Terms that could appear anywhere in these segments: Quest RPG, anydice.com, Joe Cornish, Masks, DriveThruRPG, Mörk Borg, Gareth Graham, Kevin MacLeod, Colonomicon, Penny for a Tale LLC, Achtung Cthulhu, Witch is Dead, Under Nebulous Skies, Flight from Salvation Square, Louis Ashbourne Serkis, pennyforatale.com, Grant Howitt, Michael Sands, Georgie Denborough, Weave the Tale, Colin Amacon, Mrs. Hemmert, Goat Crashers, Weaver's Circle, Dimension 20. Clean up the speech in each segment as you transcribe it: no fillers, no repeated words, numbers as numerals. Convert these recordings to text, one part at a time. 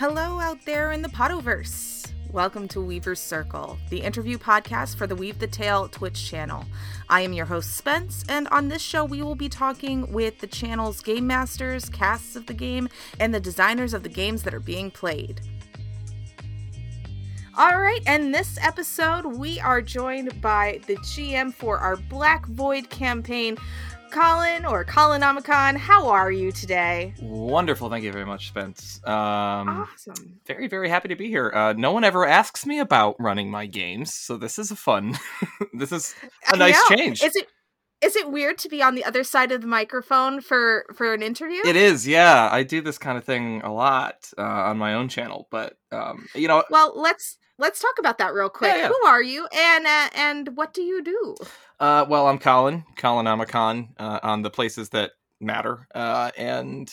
Hello out there in the Potoverse! Welcome to Weaver's Circle, the interview podcast for the Weave the Tale Twitch channel. I am your host, Spence, and on this show we will be talking with the channel's game masters, casts of the game, and the designers of the games that are being played. Alright, and this episode we are joined by the GM for our Black Void campaign, Colin, or Colin Amacon. How are you today? Wonderful. Thank you very much, Spence. Awesome. Very, very happy to be here. No one ever asks me about running my games, so this is fun. This is a nice change. Is it weird to be on the other side of the microphone for an interview? It is, yeah. I do this kind of thing a lot on my own channel, but, you know... Well, Let's talk about that real quick. Yeah. Who are you, and what do you do? Well, I'm Colin Amacon, on the places that matter, and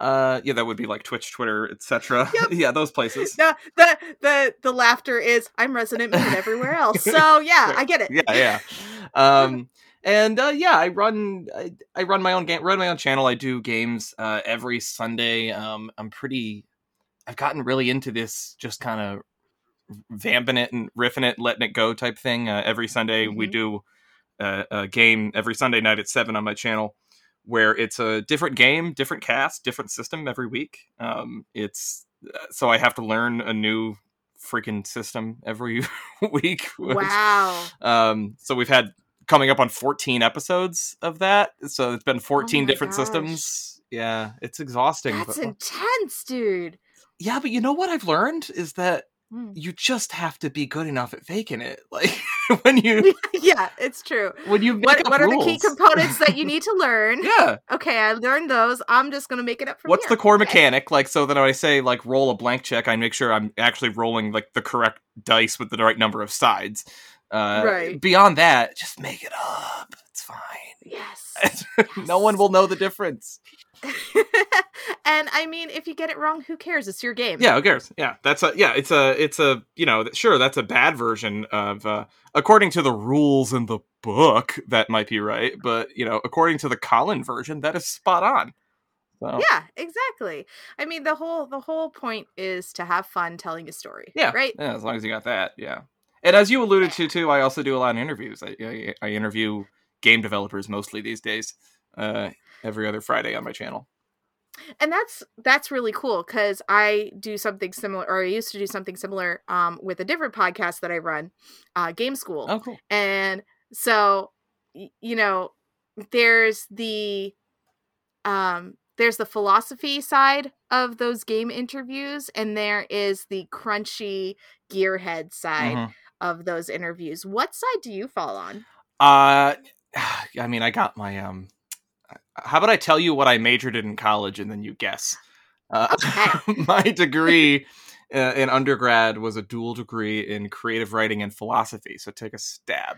that would be like Twitch, Twitter, etc. Yep. Yeah, those places. The laughter is I'm Resonant Moon everywhere else. So yeah, I get it. Yeah. I run my own channel. I do games every Sunday. I've gotten really into this, just kind of vamping it and riffing it, letting it go type thing. Every Sunday we do a game every Sunday night at 7 on my channel, where it's a different game, different cast, different system every week. So I have to learn a new freaking system every week. Wow. So we've had coming up on 14 episodes of that. So it's been 14 different systems. Yeah. It's exhausting. That's intense, dude. Yeah. But you know what I've learned is that you just have to be good enough at faking it. Like when you, yeah, it's true. When you, what are the key components that you need to learn? Yeah. Okay, I learned those. I'm just gonna make it up from here. What's the core mechanic? Like, so then when I say like roll a blank check, I make sure I'm actually rolling like the correct dice with the right number of sides. Right. Beyond that, just make it up. It's fine. Yes. No one will know the difference. And I mean, if you get it wrong, who cares? It's your game. Yeah, who cares? Yeah, it's a sure, that's a bad version of according to the rules in the book that might be right, but according to the Colin version, that is spot on. So. Yeah, exactly. I mean, the whole point is to have fun telling a story. Yeah, right. Yeah, as long as you got that. Yeah, and as you alluded to too, I also do a lot of interviews. I interview game developers mostly these days. Every other Friday on my channel. And that's really cool, because I do something similar, or I used to do something similar with a different podcast that I run, Game School. Oh, cool. And so, there's the philosophy side of those game interviews, and there is the crunchy gearhead side of those interviews. What side do you fall on? I mean, I got my... How about I tell you what I majored in college and then you guess? Okay. My degree in undergrad was a dual degree in creative writing and philosophy. So take a stab.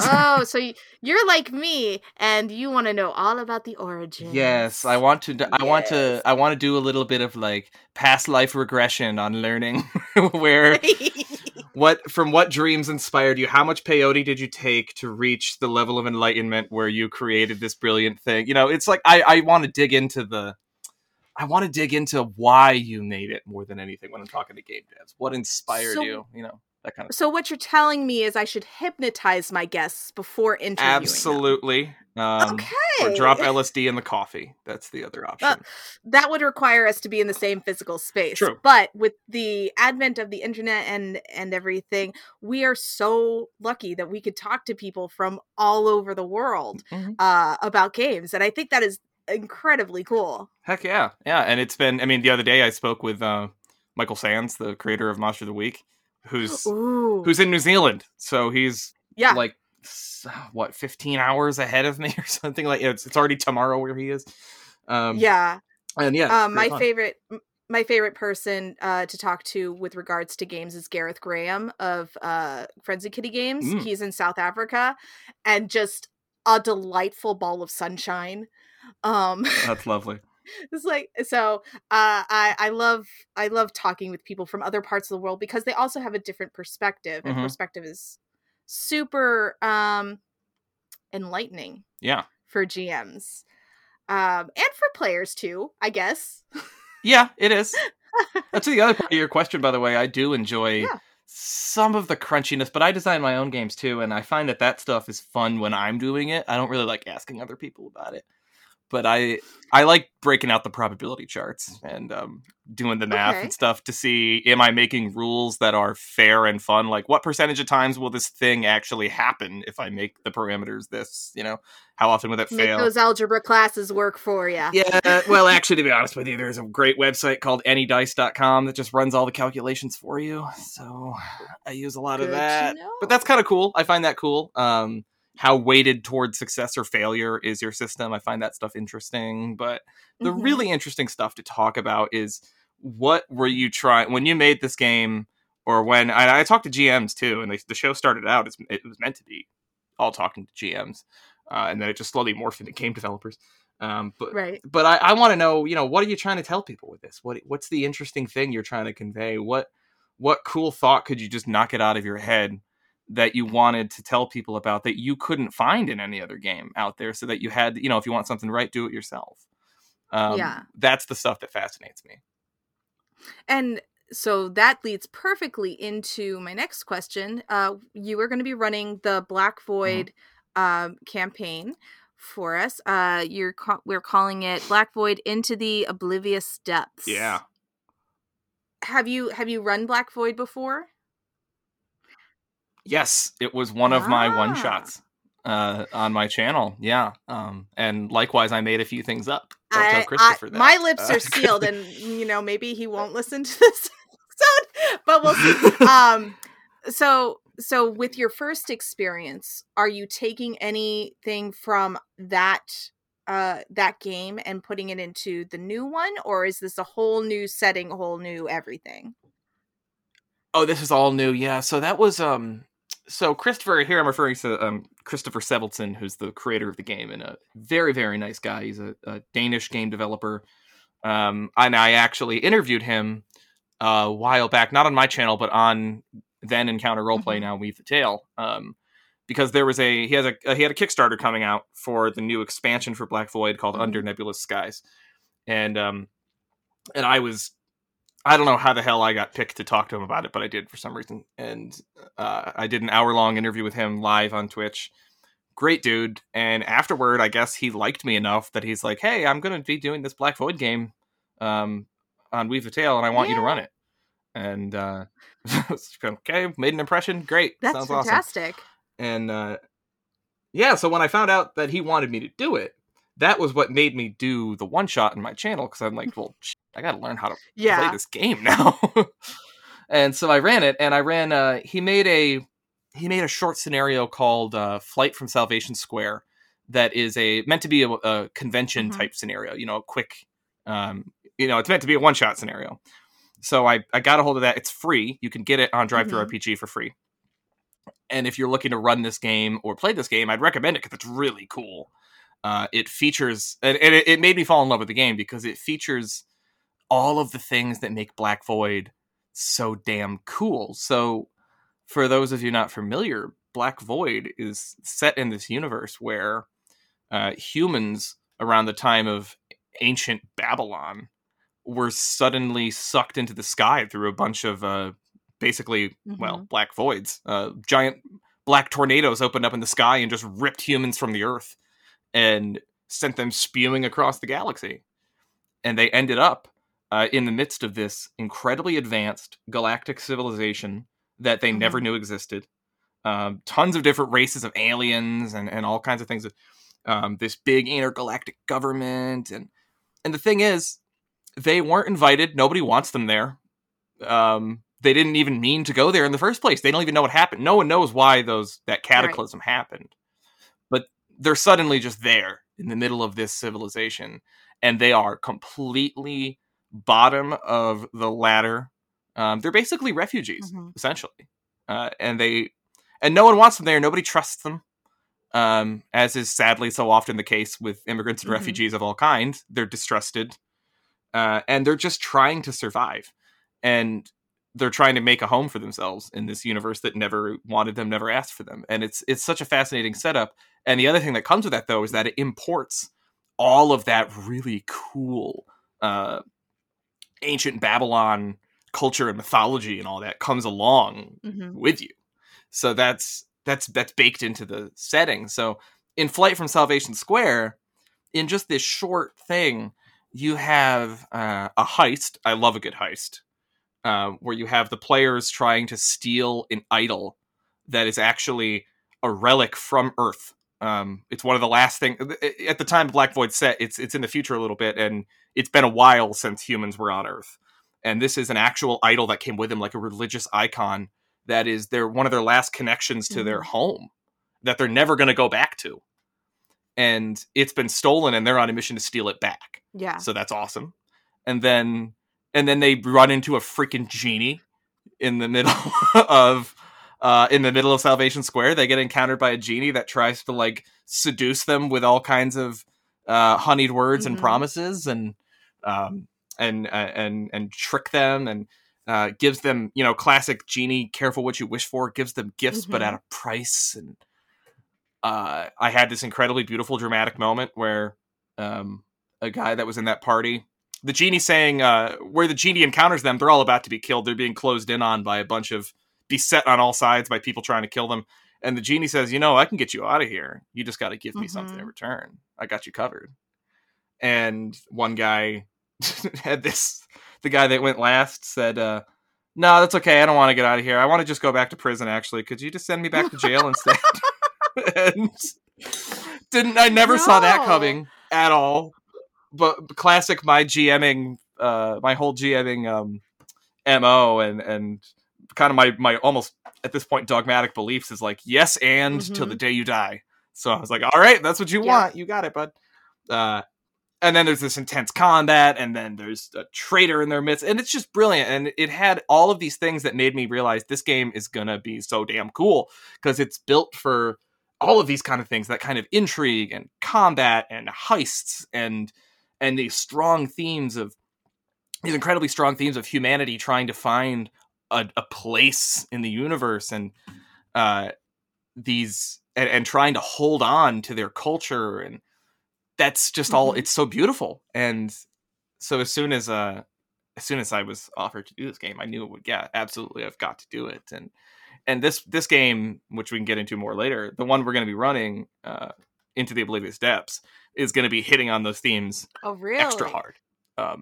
Oh, so you're like me and you want to know all about the origins. Yes, I want to. I want to do a little bit of like past life regression on learning, where what dreams inspired you? How much peyote did you take to reach the level of enlightenment where you created this brilliant thing? It's like I want to dig into why you made it more than anything when I'm talking to game devs. What inspired you? That kind of so thing. What you're telling me is I should hypnotize my guests before interviewing. Absolutely. Them. Okay. Or drop LSD in the coffee. That's the other option. That would require us to be in the same physical space. True. But with the advent of the internet and everything, we are so lucky that we could talk to people from all over the world about games. And I think that is incredibly cool. Heck yeah. Yeah. And it's been, the other day I spoke with Michael Sands, the creator of Monster of the Week, who's in New Zealand, so he's 15 hours ahead of me or something like. It's already tomorrow where he is. My favorite person to talk to with regards to games is Gareth Graham of Frenzy Kitty Games. He's in South Africa, and just a delightful ball of sunshine. That's lovely. It's like I love talking with people from other parts of the world, because they also have a different perspective, and perspective is super enlightening. Yeah, for GMs and for players too, I guess. Yeah, it is. That's the other part of your question, by the way. I do enjoy some of the crunchiness, but I design my own games too, and I find that that stuff is fun when I'm doing it. I don't really like asking other people about it, but I like breaking out the probability charts and doing the math and stuff to see, am I making rules that are fair and fun? Like, what percentage of times will this thing actually happen if I make the parameters this, you know? How often would that fail? Make those algebra classes work for you. Yeah, well, actually, to be honest with you, there's a great website called anydice.com that just runs all the calculations for you. So I use a lot of that. You know. But that's kind of cool. I find that cool. How weighted towards success or failure is your system. I find that stuff interesting. But the really interesting stuff to talk about is, what were you trying when you made this game? Or when I talked to GMs too, and the show started out, it was meant to be all talking to GMs. And then it just slowly morphed into game developers. But I want to know, you know, what are you trying to tell people with this? What's the interesting thing you're trying to convey? What cool thought could you just knock it out of your head that you wanted to tell people about that you couldn't find in any other game out there, so that you had, you know, if you want something right, do it yourself. That's the stuff that fascinates me. And so that leads perfectly into my next question. You are going to be running the Black Void campaign for us. We're calling it Black Void Into the Oblivious Depths. Yeah. Have you run Black Void before? Yes, it was one of my one shots on my channel. Yeah. And likewise, I made a few things up. Don't tell Christopher that. My lips are sealed, and you know, maybe he won't listen to this episode, but we'll see. So with your first experience, are you taking anything from that game and putting it into the new one, or is this a whole new setting, a whole new everything? Oh, this is all new, yeah. So that was, so Christopher, here I'm referring to Christopher Sevelson, who's the creator of the game, and a very, very nice guy. He's a Danish game developer, and I actually interviewed him a while back, not on my channel, but on then Encounter Roleplay, now Weave the Tale, because there was he had a Kickstarter coming out for the new expansion for Black Void called Under Nebulous Skies, and I don't know how the hell I got picked to talk to him about it, but I did for some reason. And I did an hour-long interview with him live on Twitch. Great dude. And afterward, I guess he liked me enough that he's like, hey, I'm going to be doing this Black Void game on Weave the Tale, and I want you to run it. And I was like, okay, made an impression. Great. That's sounds fantastic. Awesome. And so when I found out that he wanted me to do it, that was what made me do the one shot in my channel, because I'm like, well, I got to learn how to play this game now. And so I ran it, and I ran. He made a short scenario called "Flight from Salvation Square," that is meant to be a convention type scenario. You know, a quick. It's meant to be a one shot scenario. So I got a hold of that. It's free. You can get it on DriveThruRPG for free. And if you're looking to run this game or play this game, I'd recommend it because it's really cool. It features, and it made me fall in love with the game because it features all of the things that make Black Void so damn cool. So for those of you not familiar, Black Void is set in this universe where humans around the time of ancient Babylon were suddenly sucked into the sky through a bunch of black voids. Giant black tornadoes opened up in the sky and just ripped humans from the earth and sent them spewing across the galaxy. And they ended up in the midst of this incredibly advanced galactic civilization that they never knew existed. Tons of different races of aliens and all kinds of things. This big intergalactic government. And the thing is, they weren't invited. Nobody wants them there. They didn't even mean to go there in the first place. They don't even know what happened. No one knows why that cataclysm happened. But they're suddenly just there in the middle of this civilization, and they are completely bottom of the ladder. They're basically refugees, essentially, and no one wants them there. Nobody trusts them, as is sadly so often the case with immigrants and refugees of all kinds. They're distrusted, and they're just trying to survive, and they're trying to make a home for themselves in this universe that never wanted them, never asked for them. And it's such a fascinating setup. And the other thing that comes with that, though, is that it imports all of that really cool ancient Babylon culture and mythology and all that comes along with you. So that's baked into the setting. So in Flight from Salvation Square, in just this short thing, you have a heist. I love a good heist, where you have the players trying to steal an idol that is actually a relic from Earth. It's one of the last things at the time Black Void set. It's in the future a little bit, and it's been a while since humans were on Earth. And this is an actual idol that came with them, like a religious icon that is one of their last connections to their home that they're never going to go back to. And it's been stolen, and they're on a mission to steal it back. Yeah. So that's awesome. And then they run into a freaking genie in the middle of Salvation Square. They get encountered by a genie that tries to like seduce them with all kinds of honeyed words and promises, and trick them, and gives them, you know, classic genie, careful what you wish for, gives them gifts, but at a price. And I had this incredibly beautiful dramatic moment where a guy that was in that party, the genie saying, where the genie encounters them, they're all about to be killed. They're being closed in on by a bunch of, beset on all sides by people trying to kill them. And the genie says, you know, I can get you out of here. You just got to give me something in return. I got you covered. And one guy had this, the guy that went last said, no, that's okay. I don't want to get out of here. I want to just go back to prison. Actually, could you just send me back to jail instead? And I never saw that coming at all. But classic, my GMing, my whole GMing MO and kind of my almost at this point dogmatic beliefs is like, yes, and till the day you die. So I was like, all right, that's what you want. You got it, bud. And then there's this intense combat, and then there's a traitor in their midst, and it's just brilliant. And it had all of these things that made me realize this game is going to be so damn cool because it's built for all of these kind of things, that kind of intrigue and combat and heists and these strong themes of these incredibly strong themes of humanity trying to find a place in the universe, and these and trying to hold on to their culture. And that's just all, it's so beautiful. And so as soon as I was offered to do this game, I knew it would, absolutely, I've got to do it. And this game, which we can get into more later, the one we're going to be running into the Oblivious Depths, is going to be hitting on those themes extra hard. Yeah,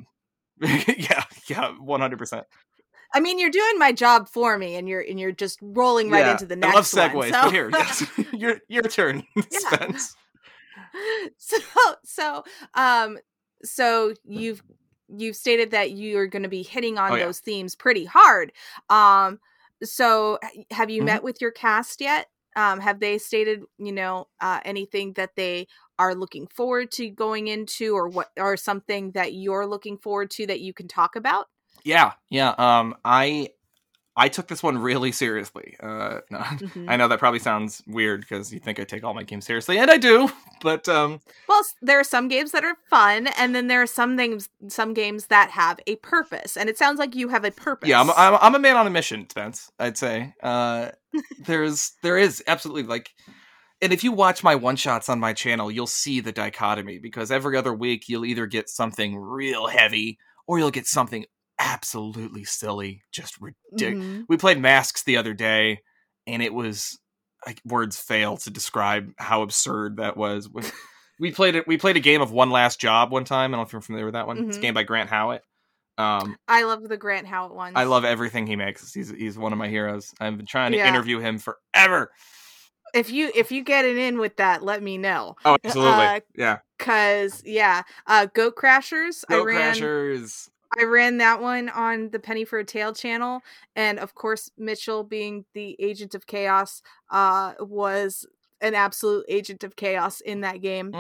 100%. I mean, you're doing my job for me, and you're just rolling right into the next one. I love segues, but here, yes, your turn, Spence. So you've stated that you are going to be hitting on those themes pretty hard. So have you met with your cast yet? Have they stated, anything that they are looking forward to going into, or what, or something that you're looking forward to that you can talk about? Yeah. I took this one really seriously. I know that probably sounds weird because you think I take all my games seriously, and I do. But well, there are some games that are fun, and then there are some games that have a purpose. And it sounds like you have a purpose. Yeah, I'm a man on a mission, Spence. I'd say there is absolutely, like, and if you watch my one shots on my channel, you'll see the dichotomy, because every other week you'll either get something real heavy or you'll get something absolutely silly, just ridiculous. We played Masks the other day, and it was like, words fail to describe how absurd that was. We played a game of One Last Job one time. I don't know if you're familiar with that one. It's a game by Grant Howitt. I love the Grant Howitt ones. I love everything he makes. He's one of my heroes. I've been trying to interview him forever. If you get it in with that, let me know. Oh, absolutely. Goat Crashers. I ran that one on the Penny for a Tale channel, and of course Mitchell, being the agent of chaos, was an absolute agent of chaos in that game.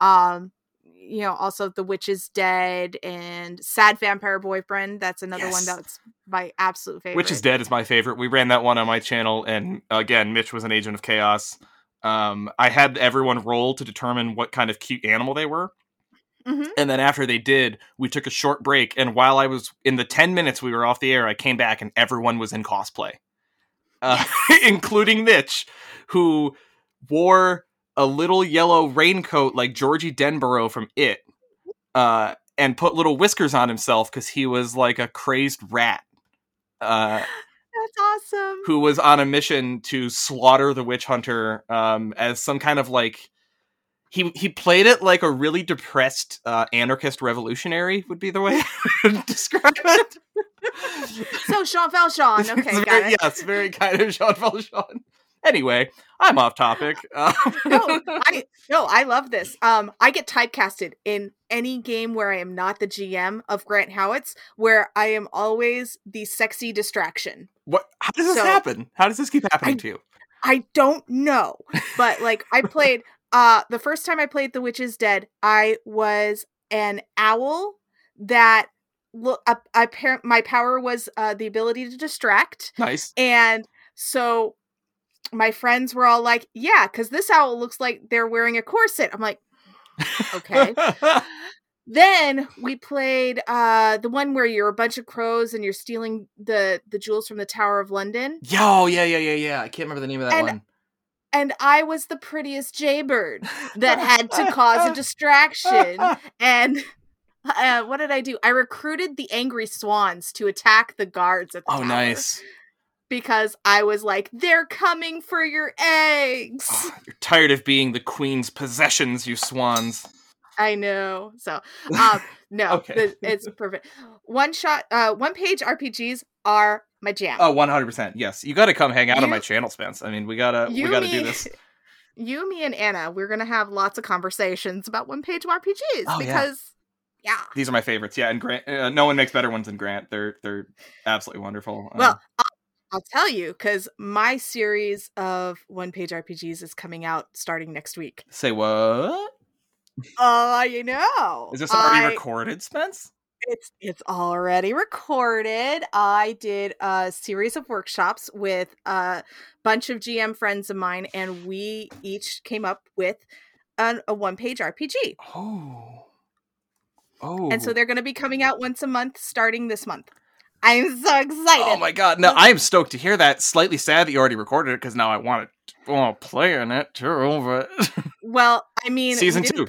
Also the Witch is Dead and Sad Vampire Boyfriend. That's another one that's my absolute favorite. Witch is Dead is my favorite. We ran that one on my channel, and again, Mitch was an agent of chaos. I had everyone roll to determine what kind of cute animal they were. And then after they did, we took a short break. And while I was in the 10 minutes we were off the air, I came back and everyone was in cosplay, including Mitch, who wore a little yellow raincoat like Georgie Denborough from It. and put little whiskers on himself because he was like a crazed rat. That's awesome. Who was on a mission to slaughter the witch hunter as some kind of like... He played it like a really depressed anarchist revolutionary would be the way I would describe it. So Jean Valjean, okay, got it. Yes, very kind of Jean Valjean. Anyway, I'm off topic. No, I love this. I get typecasted in any game where I am not the GM of Grant Howitt's, where I am always the sexy distraction. What? How does this happen? How does this keep happening to you? I don't know, but like I played... the first time I played The Witch is Dead, I was an owl that my power was the ability to distract. Nice. And so my friends were all like, yeah, because this owl looks like they're wearing a corset. I'm like, okay. Then we played the one where you're a bunch of crows and you're stealing the jewels from the Tower of London. Yeah. I can't remember the name of that one. And I was the prettiest jaybird that had to cause a distraction. And what did I do? I recruited the angry swans to attack the guards at the tower. Oh, nice. Because I was like, they're coming for your eggs. Oh, you're tired of being the queen's possessions, you swans. I know. So, no, okay. It's perfect. One-page RPGs are my jam. Oh, 100%. Yes. You got to come hang out on my channel, Spence. I mean, we got to do this. You, me, and Anna, we're going to have lots of conversations about one-page RPGs because, yeah. These are my favorites. Yeah, and Grant, no one makes better ones than Grant. They're absolutely wonderful. Well, I'll tell you, because my series of one-page RPGs is coming out starting next week. Say what? Oh, you know. Is this already recorded, Spence? It's already recorded. I did a series of workshops with a bunch of GM friends of mine, and we each came up with a one-page RPG. Oh. And so they're going to be coming out once a month starting this month. I'm so excited. Oh, my God. No, I'm stoked to hear that. Slightly sad that you already recorded it, because now I want to play in it too. Over it. Well, I mean, season two.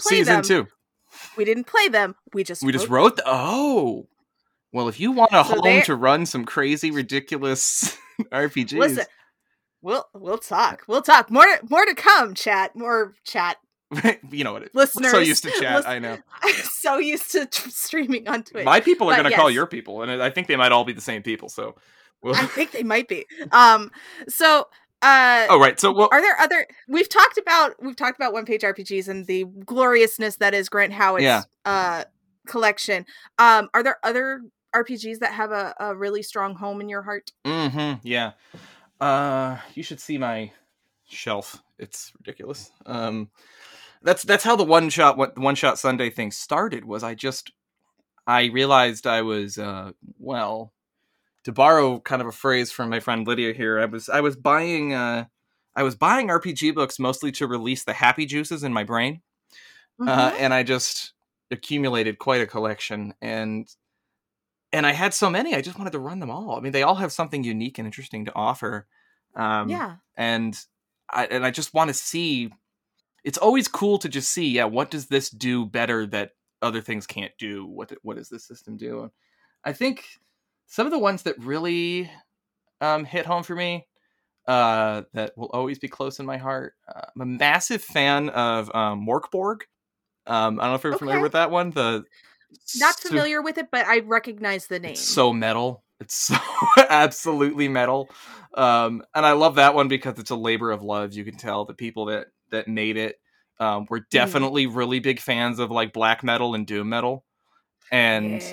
We didn't play them. We just wrote them. Oh, well, if you want a home to run some crazy, ridiculous RPGs, listen, we'll talk. We'll talk more to come. Chat, more chat. You know what? Listeners, so used to chat. I know. I'm so used to streaming on Twitch. My people are going to call your people, and I think they might all be the same people. So, I think they might be. Oh, right. So, well, are there other? We've talked about one-page RPGs and the gloriousness that is Grant Howitt's collection. Are there other RPGs that have a really strong home in your heart? Mm-hmm. Yeah. You should see my shelf. It's ridiculous. That's how the one shot Sunday thing started. Was I realized I was to borrow kind of a phrase from my friend Lydia here, I was buying RPG books mostly to release the happy juices in my brain, and I just accumulated quite a collection, and I had so many, I just wanted to run them all. I mean, they all have something unique and interesting to offer, and I just want to see. It's always cool to just see, what does this do better that other things can't do? What does this system do? I think. Some of the ones that really hit home for me, that will always be close in my heart. I'm a massive fan of Mörk Borg. I don't know if you're familiar with that one. Not familiar with it, but I recognize the name. It's so metal. It's so absolutely metal. And I love that one because it's a labor of love. You can tell the people that made it were definitely really big fans of like black metal and doom metal. And...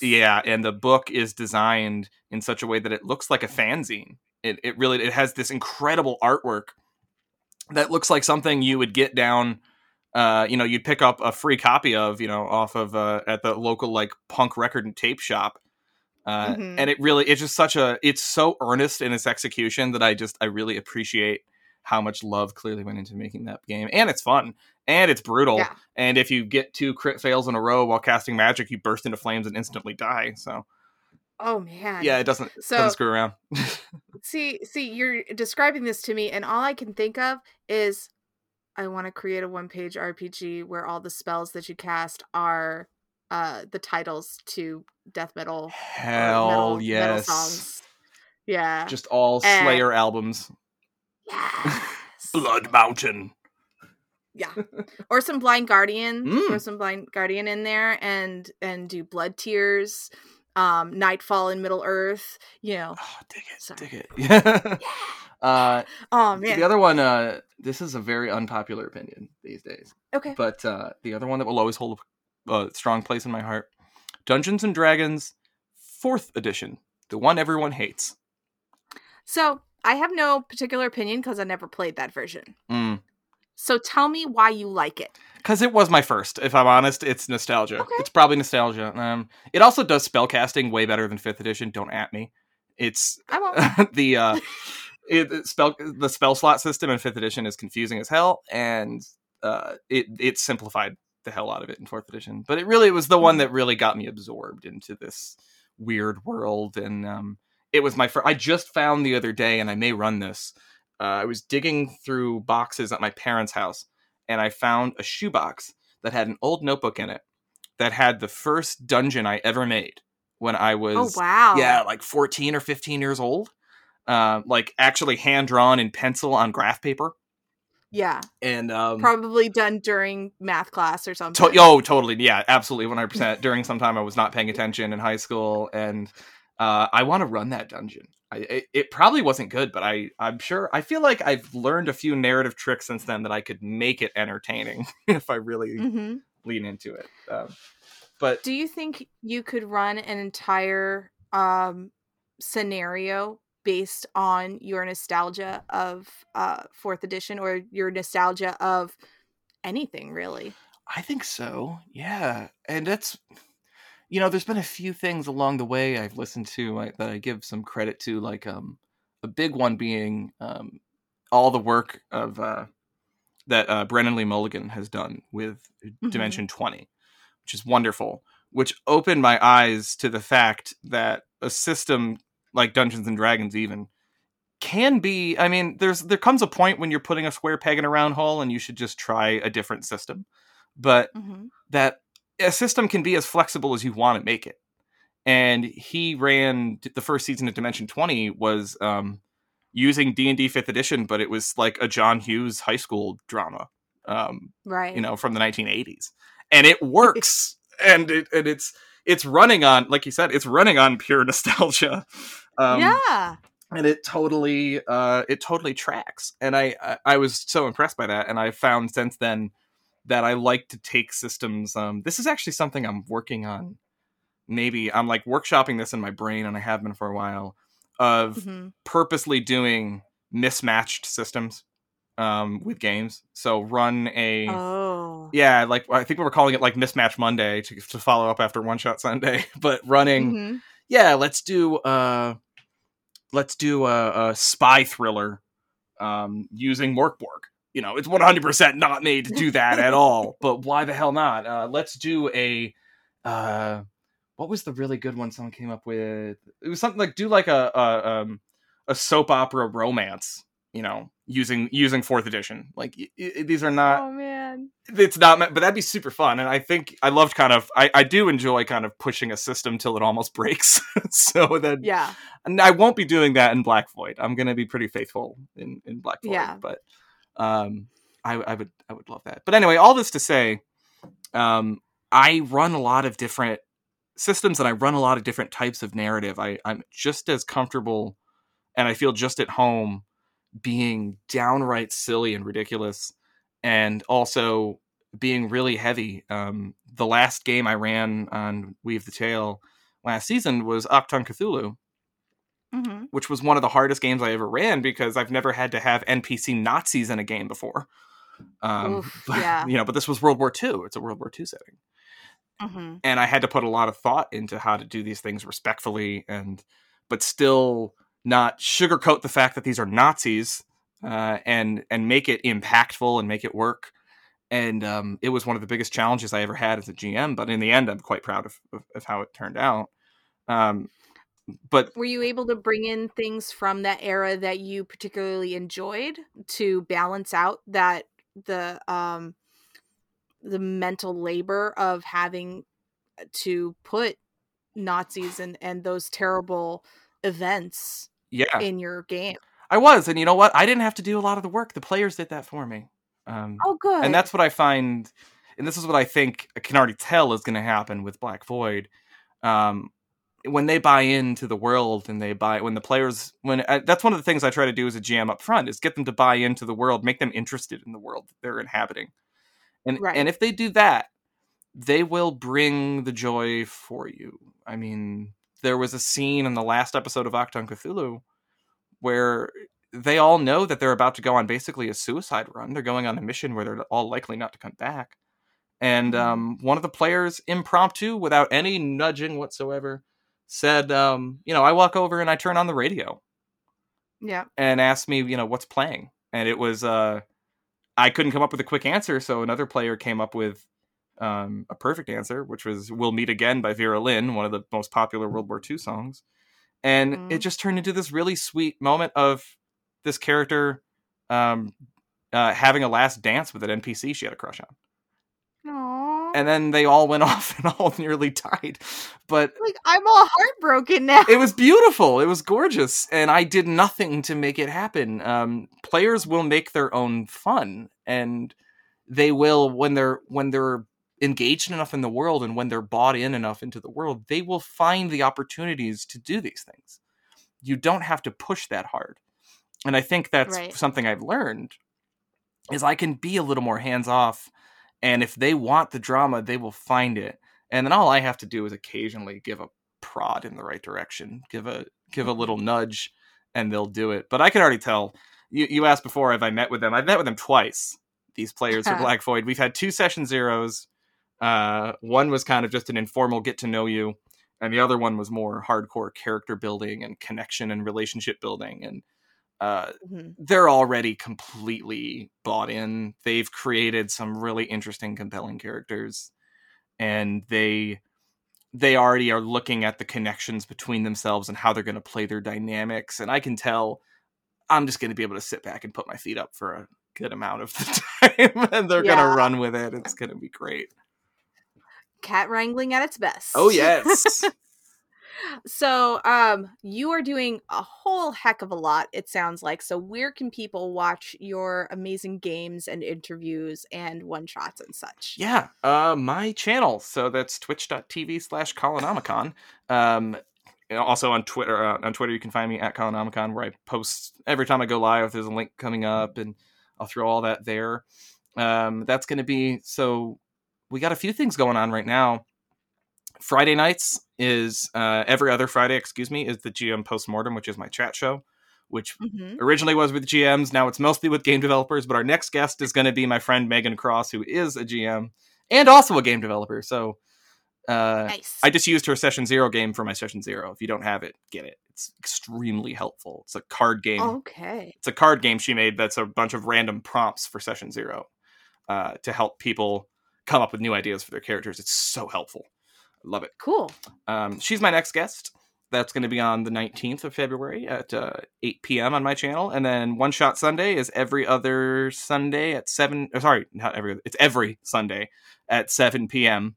Yeah, and the book is designed in such a way that it looks like a fanzine. It really has this incredible artwork that looks like something you would get down, you'd pick up a free copy of, off of at the local like punk record and tape shop. And it's so earnest in its execution that I really appreciate how much love clearly went into making that game. And it's fun. And it's brutal. Yeah. And if you get 2 crit fails in a row while casting magic, you burst into flames and instantly die. So, oh man, yeah, it doesn't screw around. see, you're describing this to me, and all I can think of is, I want to create a one-page RPG where all the spells that you cast are the titles to death metal. Hell yes. Metal songs. Yeah. Just all Slayer albums. Yes. Blood Mountain. Yeah. Or some Blind Guardian. Throw some Blind Guardian in there and do Blood Tears, Nightfall in Middle Earth, you know. Oh, dig it. Sorry. Dig it. Yeah. Oh man. The other one, this is a very unpopular opinion these days. Okay. But the other one that will always hold a strong place in my heart, Dungeons and Dragons 4th edition, the one everyone hates. So I have no particular opinion because I never played that version. Mm. So tell me why you like it. Because it was my first. If I'm honest, it's nostalgia. Okay. It's probably nostalgia. It also does spellcasting way better than 5th edition. Don't at me. It's I won't. The spell slot system in 5th edition is confusing as hell, and it simplified the hell out of it in 4th edition. But it was the one that really got me absorbed into this weird world, and it was my first. I just found the other day, and I may run this. I was digging through boxes at my parents' house, and I found a shoebox that had an old notebook in it that had the first dungeon I ever made when I was 14 or 15 years old. Actually hand-drawn in pencil on graph paper. Yeah. And probably done during math class or something. Totally. Yeah, absolutely. 100%. During some time I was not paying attention in high school. And I want to run that dungeon. It probably wasn't good, but I'm sure. I feel like I've learned a few narrative tricks since then that I could make it entertaining if I really lean into it. But do you think you could run an entire scenario based on your nostalgia of 4th edition or your nostalgia of anything, really? I think so, yeah. And that's, there's been a few things along the way I've listened to that I give some credit to, like a big one being all the work of that Brennan Lee Mulligan has done with Dimension 20, which is wonderful, which opened my eyes to the fact that a system like Dungeons and Dragons even can be, there comes a point when you're putting a square peg in a round hole and you should just try a different system, but that a system can be as flexible as you want to make it. And he ran the first season of Dimension 20 was using D&D 5th edition, but it was like a John Hughes high school drama, right? From the 1980s, and it works. It's running on, like you said, it's running on pure nostalgia. And it totally tracks. And I was so impressed by that. And I found since then that I like to take systems. This is actually something I'm working on. Maybe I'm like workshopping this in my brain, and I have been for a while, of purposely doing mismatched systems with games. So run a... Yeah, like I think we were calling it like Mismatch Monday to follow up after One Shot Sunday, but running. Let's do a spy thriller using Mörk Borg. It's 100% not made to do that at all. But why the hell not? Let's do a what was the really good one someone came up with? It was something like a soap opera romance. Using 4th edition. These are not... Oh, man. It's not... But that'd be super fun. And I think I loved kind of... I do enjoy kind of pushing a system till it almost breaks. So then... Yeah. And I won't be doing that in Black Void. I'm going to be pretty faithful in Black Void. Yeah. But I would love that. But anyway, all this to say, I run a lot of different systems and I run a lot of different types of narrative. I'm just as comfortable and I feel just at home being downright silly and ridiculous, and also being really heavy. The last game I ran on Weave the Tale last season was Achtung Cthulhu, which was one of the hardest games I ever ran because I've never had to have NPC Nazis in a game before. But this was World War II. It's a World War II setting. And I had to put a lot of thought into how to do these things respectfully, but still not sugarcoat the fact that these are Nazis, and make it impactful and make it work. And it was one of the biggest challenges I ever had as a GM, but in the end, I'm quite proud of how it turned out. But were you able to bring in things from that era that you particularly enjoyed to balance out that the mental labor of having to put Nazis and those terrible events in your game. I was, and you know what? I didn't have to do a lot of the work. The players did that for me. Oh, good. And that's what I find, and this is what I think I can already tell is going to happen with Black Void. When they buy into the world and they buy, when the players, when that's one of the things I try to do as a GM up front is get them to buy into the world, make them interested in the world that they're inhabiting. And, right. and if they do that, they will bring the joy for you. I mean, there was a scene in the last episode of Achtung Cthulhu where they all know that they're about to go on basically a suicide run. They're going on a mission where they're all likely not to come back. And one of the players, impromptu, without any nudging whatsoever, said, I walk over and I turn on the radio. Yeah. And asked me, what's playing? And it was, I couldn't come up with a quick answer. So another player came up with a perfect answer, which was We'll Meet Again by Vera Lynn, one of the most popular World War II songs. And it just turned into this really sweet moment of this character having a last dance with an NPC she had a crush on. And then they all went off and all nearly died. But I'm all heartbroken now. It was beautiful. It was gorgeous. And I did nothing to make it happen. Players will make their own fun. And they will, when they're engaged enough in the world and when they're bought in enough into the world, they will find the opportunities to do these things. You don't have to push that hard. And I think that's something I've learned is I can be a little more hands-off. And if they want the drama, they will find it. And then all I have to do is occasionally give a prod in the right direction, give a little nudge, and they'll do it. But I can already tell. You asked before if I met with them. I've met with them twice. These players for Black Void. We've had two session zeros. One was kind of just an informal get to know you, and the other one was more hardcore character building and connection and relationship building. And they're already completely bought in. They've created some really interesting, compelling characters, and they already are looking at the connections between themselves and how they're going to play their dynamics. And I can tell I'm just going to be able to sit back and put my feet up for a good amount of the time, and they're going to run with it. It's going to be great. Cat wrangling at its best. Oh, yes. So, you are doing a whole heck of a lot, it sounds like. So where can people watch your amazing games and interviews and one-shots and such? Yeah, my channel. So that's twitch.tv/Colonomicon. Also on Twitter, you can find me at Colonomicon, where I post every time I go live. There's a link coming up, and I'll throw all that there. That's going to be... So we got a few things going on right now. Friday nights is every other Friday, is the GM Postmortem, which is my chat show, which originally was with GMs. Now it's mostly with game developers, but our next guest is going to be my friend Megan Cross, who is a GM and also a game developer. So nice. I just used her Session Zero game for my Session Zero. If you don't have it, get it. It's extremely helpful. It's a card game. Okay. It's a card game she made that's a bunch of random prompts for Session Zero to help people come up with new ideas for their characters. It's so helpful. Love it. Cool. She's my next guest. That's going to be on the 19th of February at 8 p.m. on my channel. And then One Shot Sunday is every other Sunday at 7. Oh, sorry, not every other. It's every Sunday at 7 p.m.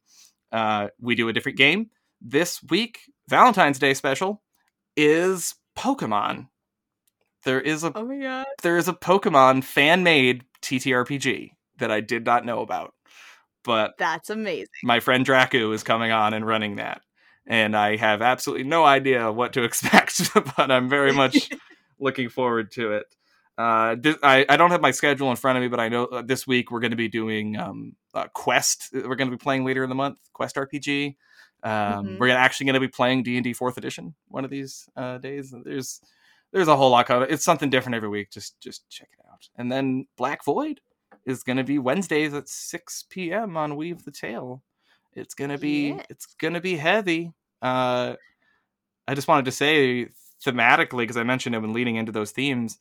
We do a different game. This week, Valentine's Day special is Pokemon. There is a Pokemon fan-made TTRPG that I did not know about. But that's amazing. My friend Dracu is coming on and running that. And I have absolutely no idea what to expect, but I'm very much looking forward to it. I don't have my schedule in front of me, but I know this week we're going to be doing Quest. We're going to be playing later in the month, Quest RPG. We're actually going to be playing D&D 4th edition one of these days. There's a whole lot of it. It's something different every week. Just check it out. And then Black Void is going to be Wednesdays at 6 p.m. on Weave the Tale. It's going to be heavy. I just wanted to say thematically, because I mentioned it when leading into those themes,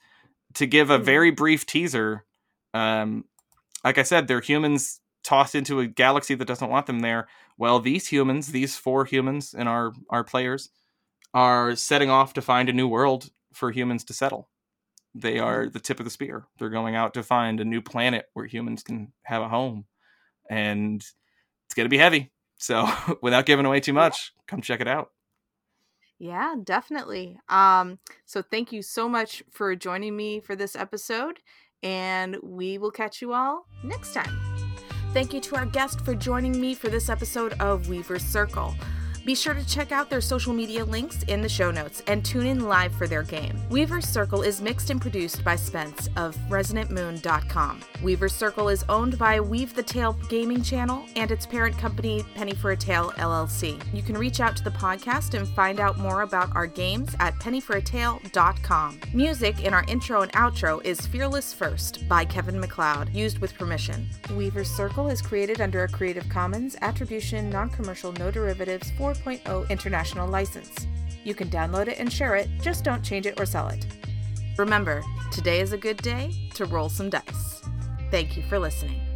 to give a very brief teaser. Like I said, they're humans tossed into a galaxy that doesn't want them there. Well, these four humans in our players, are setting off to find a new world for humans to settle. They are the tip of the spear. They're going out to find a new planet where humans can have a home. And it's going to be heavy. So without giving away too much, come check it out. Yeah, definitely. So thank you so much for joining me for this episode, and we will catch you all next time. Thank you to our guest for joining me for this episode of Weaver's Circle. Be sure to check out their social media links in the show notes and tune in live for their game. Weaver's Circle is mixed and produced by Spence of resonantmoon.com. Weaver's Circle is owned by Weave the Tale Gaming Channel and its parent company, Penny for a Tale LLC. You can reach out to the podcast and find out more about our games at pennyforatale.com. Music in our intro and outro is Fearless First by Kevin MacLeod, used with permission. Weaver's Circle is created under a Creative Commons Attribution, Non-Commercial, No Derivatives 4.0 international license. You can download it and share it, just don't change it or sell it. Remember, today is a good day to roll some dice. Thank you for listening.